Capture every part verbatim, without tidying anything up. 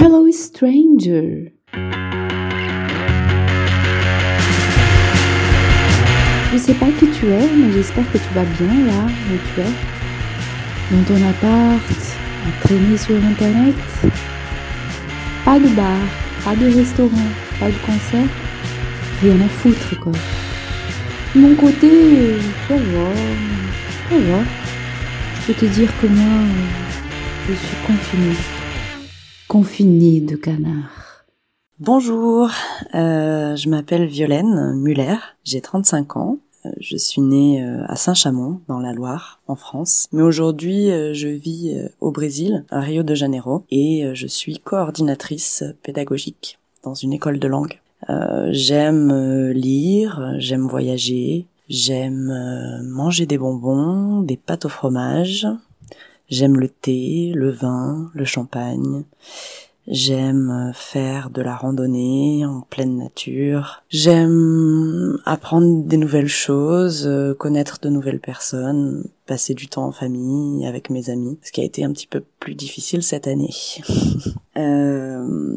Hello Stranger. Je sais pas qui tu es, mais j'espère que tu vas bien là où tu es. Dans ton appart, à traîner sur internet. Pas de bar, pas de restaurant, pas de concert. Rien à foutre quoi. De mon côté, ça va, ça va. Je peux te dire que moi, je suis confinée. Confiné de canard. Bonjour, euh, je m'appelle Violaine Muller, j'ai trente-cinq ans, je suis née à Saint-Chamond, dans la Loire, en France, mais aujourd'hui je vis au Brésil, à Rio de Janeiro, et je suis coordinatrice pédagogique dans une école de langue. Euh, j'aime lire, j'aime voyager, j'aime manger des bonbons, des pâtes au fromage. J'aime le thé, le vin, le champagne. J'aime faire de la randonnée en pleine nature. J'aime apprendre des nouvelles choses, connaître de nouvelles personnes, passer du temps en famille, avec mes amis, ce qui a été un petit peu plus difficile cette année. euh,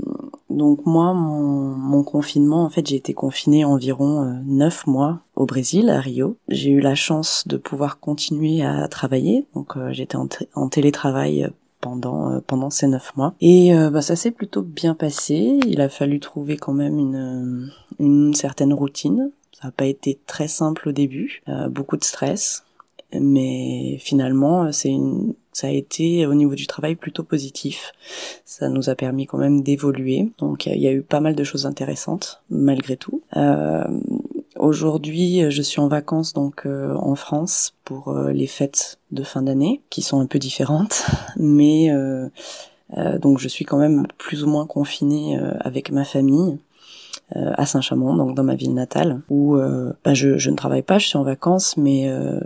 donc moi, mon, mon confinement, en fait, j'ai été confinée environ neuf mois au Brésil, à Rio. J'ai eu la chance de pouvoir continuer à travailler, donc euh, j'étais en, t- en télétravail pendant euh, pendant ces neuf mois et euh, bah ça s'est plutôt bien passé. Il a fallu trouver quand même une une certaine routine. Ça n'a pas été très simple au début, euh, beaucoup de stress, mais finalement c'est une ça a été au niveau du travail plutôt positif. Ça nous a permis quand même d'évoluer. Donc il y a eu pas mal de choses intéressantes malgré tout. Euh Aujourd'hui, je suis en vacances donc euh, en France pour euh, les fêtes de fin d'année qui sont un peu différentes, mais euh, euh, donc je suis quand même plus ou moins confinée euh, avec ma famille euh, à Saint-Chamond, donc dans ma ville natale, où euh, bah, je, je ne travaille pas, je suis en vacances, mais euh,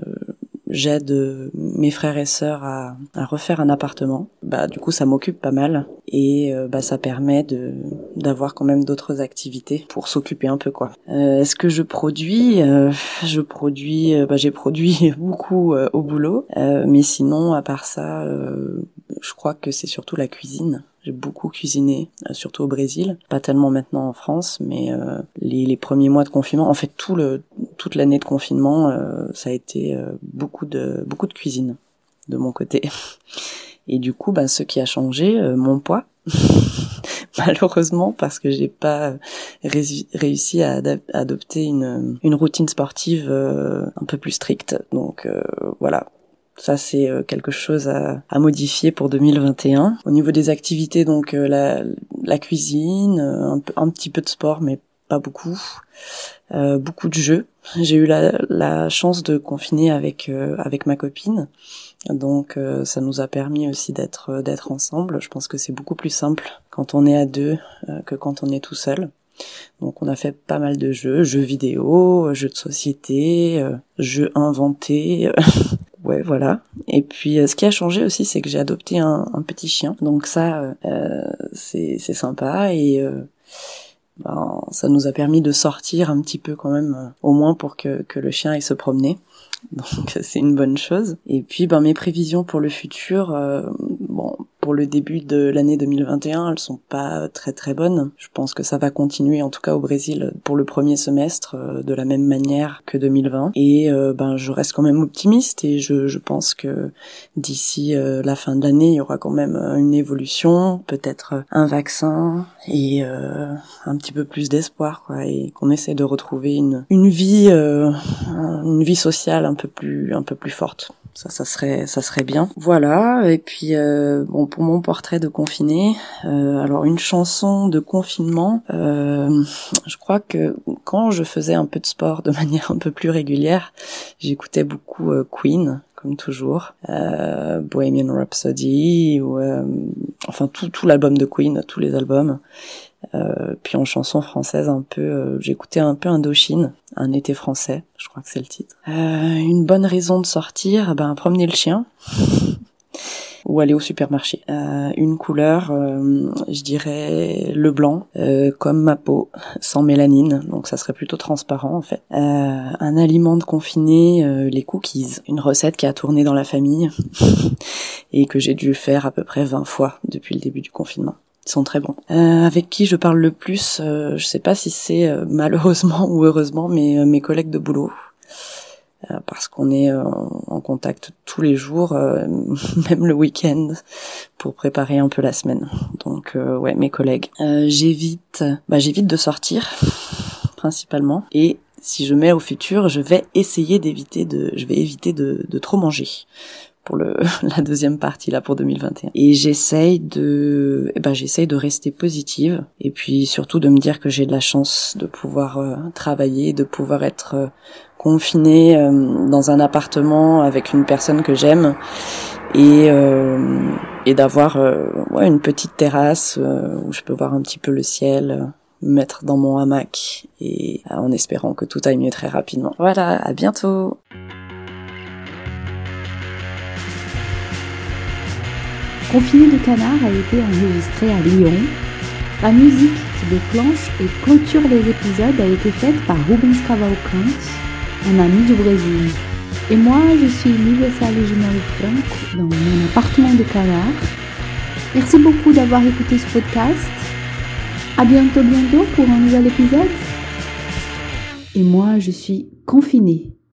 j'aide euh, mes frères et sœurs à, à refaire un appartement. Bah du coup, ça m'occupe pas mal et euh, bah ça permet de d'avoir quand même d'autres activités pour s'occuper un peu quoi. Euh, est-ce que je produis euh, Je produis, euh, bah j'ai produit beaucoup euh, au boulot, euh, mais sinon à part ça, euh, je crois que c'est surtout la cuisine. J'ai beaucoup cuisiné, surtout au Brésil, pas tellement maintenant en France, mais euh, les, les premiers mois de confinement, en fait tout le toute l'année de confinement, euh, ça a été euh, beaucoup de beaucoup de cuisine de mon côté. Et du coup, bah, ce qui a changé, euh, mon poids, malheureusement, parce que j'ai pas ré- réussi à ad- adopter une une routine sportive euh, un peu plus stricte. Donc euh, voilà. Ça, c'est quelque chose à, à modifier pour deux mille vingt et un. Au niveau des activités, donc la, la cuisine, un, peu, un petit peu de sport, mais pas beaucoup. Euh, beaucoup de jeux. J'ai eu la, la chance de confiner avec euh, avec ma copine, donc euh, ça nous a permis aussi d'être d'être ensemble. Je pense que c'est beaucoup plus simple quand on est à deux euh, que quand on est tout seul. Donc on a fait pas mal de jeux, jeux vidéo, jeux de société, euh, jeux inventés. Ouais, voilà. Et puis euh, ce qui a changé aussi, c'est que j'ai adopté un, un petit chien. Donc ça, euh, c'est, c'est sympa et euh, ben, ça nous a permis de sortir un petit peu quand même, euh, au moins pour que, que le chien aille se promener. Donc c'est une bonne chose. Et puis ben mes prévisions pour le futur, euh, bon pour le début de l'année deux mille vingt et un, elles sont pas très très bonnes. Je pense que ça va continuer, en tout cas au Brésil, pour le premier semestre euh, de la même manière que deux mille vingt. Et euh, ben je reste quand même optimiste et je je pense que d'ici euh, la fin de l'année, il y aura quand même une évolution, peut-être un vaccin et euh, un petit peu plus d'espoir quoi, et qu'on essaie de retrouver une une vie euh, une vie sociale un un peu plus un peu plus forte. Ça ça serait ça serait bien. Voilà, et puis euh, bon pour mon portrait de confiné, euh, alors une chanson de confinement, euh, je crois que quand je faisais un peu de sport de manière un peu plus régulière, j'écoutais beaucoup euh, Queen comme toujours, euh, Bohemian Rhapsody ou euh, enfin tout tout l'album de Queen, tous les albums. Euh, puis en chanson française un peu, euh, j'écoutais un peu Indochine, Un été français, je crois que c'est le titre. Euh, une bonne raison de sortir, ben promener le chien ou aller au supermarché. Euh, une couleur, euh, je dirais le blanc, euh, comme ma peau, sans mélanine, donc ça serait plutôt transparent en fait. Euh, un aliment de confiné, euh, les cookies, une recette qui a tourné dans la famille et que j'ai dû faire à peu près vingt fois depuis le début du confinement. Ils sont très bons. Euh, avec qui je parle le plus, euh, je sais pas si c'est euh, malheureusement ou heureusement, mais euh, mes collègues de boulot. Euh, parce qu'on est euh, en contact tous les jours, euh, même le week-end, pour préparer un peu la semaine. Donc euh, ouais, mes collègues. Euh, j'évite, bah, j'évite de sortir, principalement. Et si je mets au futur, je vais essayer d'éviter de, je vais éviter de, de trop manger. Pour le, la deuxième partie, là, pour deux mille vingt et un. Et j'essaye de, eh ben, j'essaye de rester positive. Et puis, surtout, de me dire que j'ai de la chance de pouvoir euh, travailler, de pouvoir être euh, confinée euh, dans un appartement avec une personne que j'aime. Et, euh, et d'avoir, euh, ouais, une petite terrasse euh, où je peux voir un petit peu le ciel, euh, me mettre dans mon hamac et euh, en espérant que tout aille mieux très rapidement. Voilà, à bientôt! Confiné de Canard a été enregistré à Lyon. La musique qui déclenche et clôture les épisodes a été faite par Rubens Cavalcante, un ami du Brésil. Et moi, je suis Livessa Legemarie-Franco dans mon appartement de Canard. Merci beaucoup d'avoir écouté ce podcast. À bientôt, bientôt pour un nouvel épisode. Et moi, je suis confinée.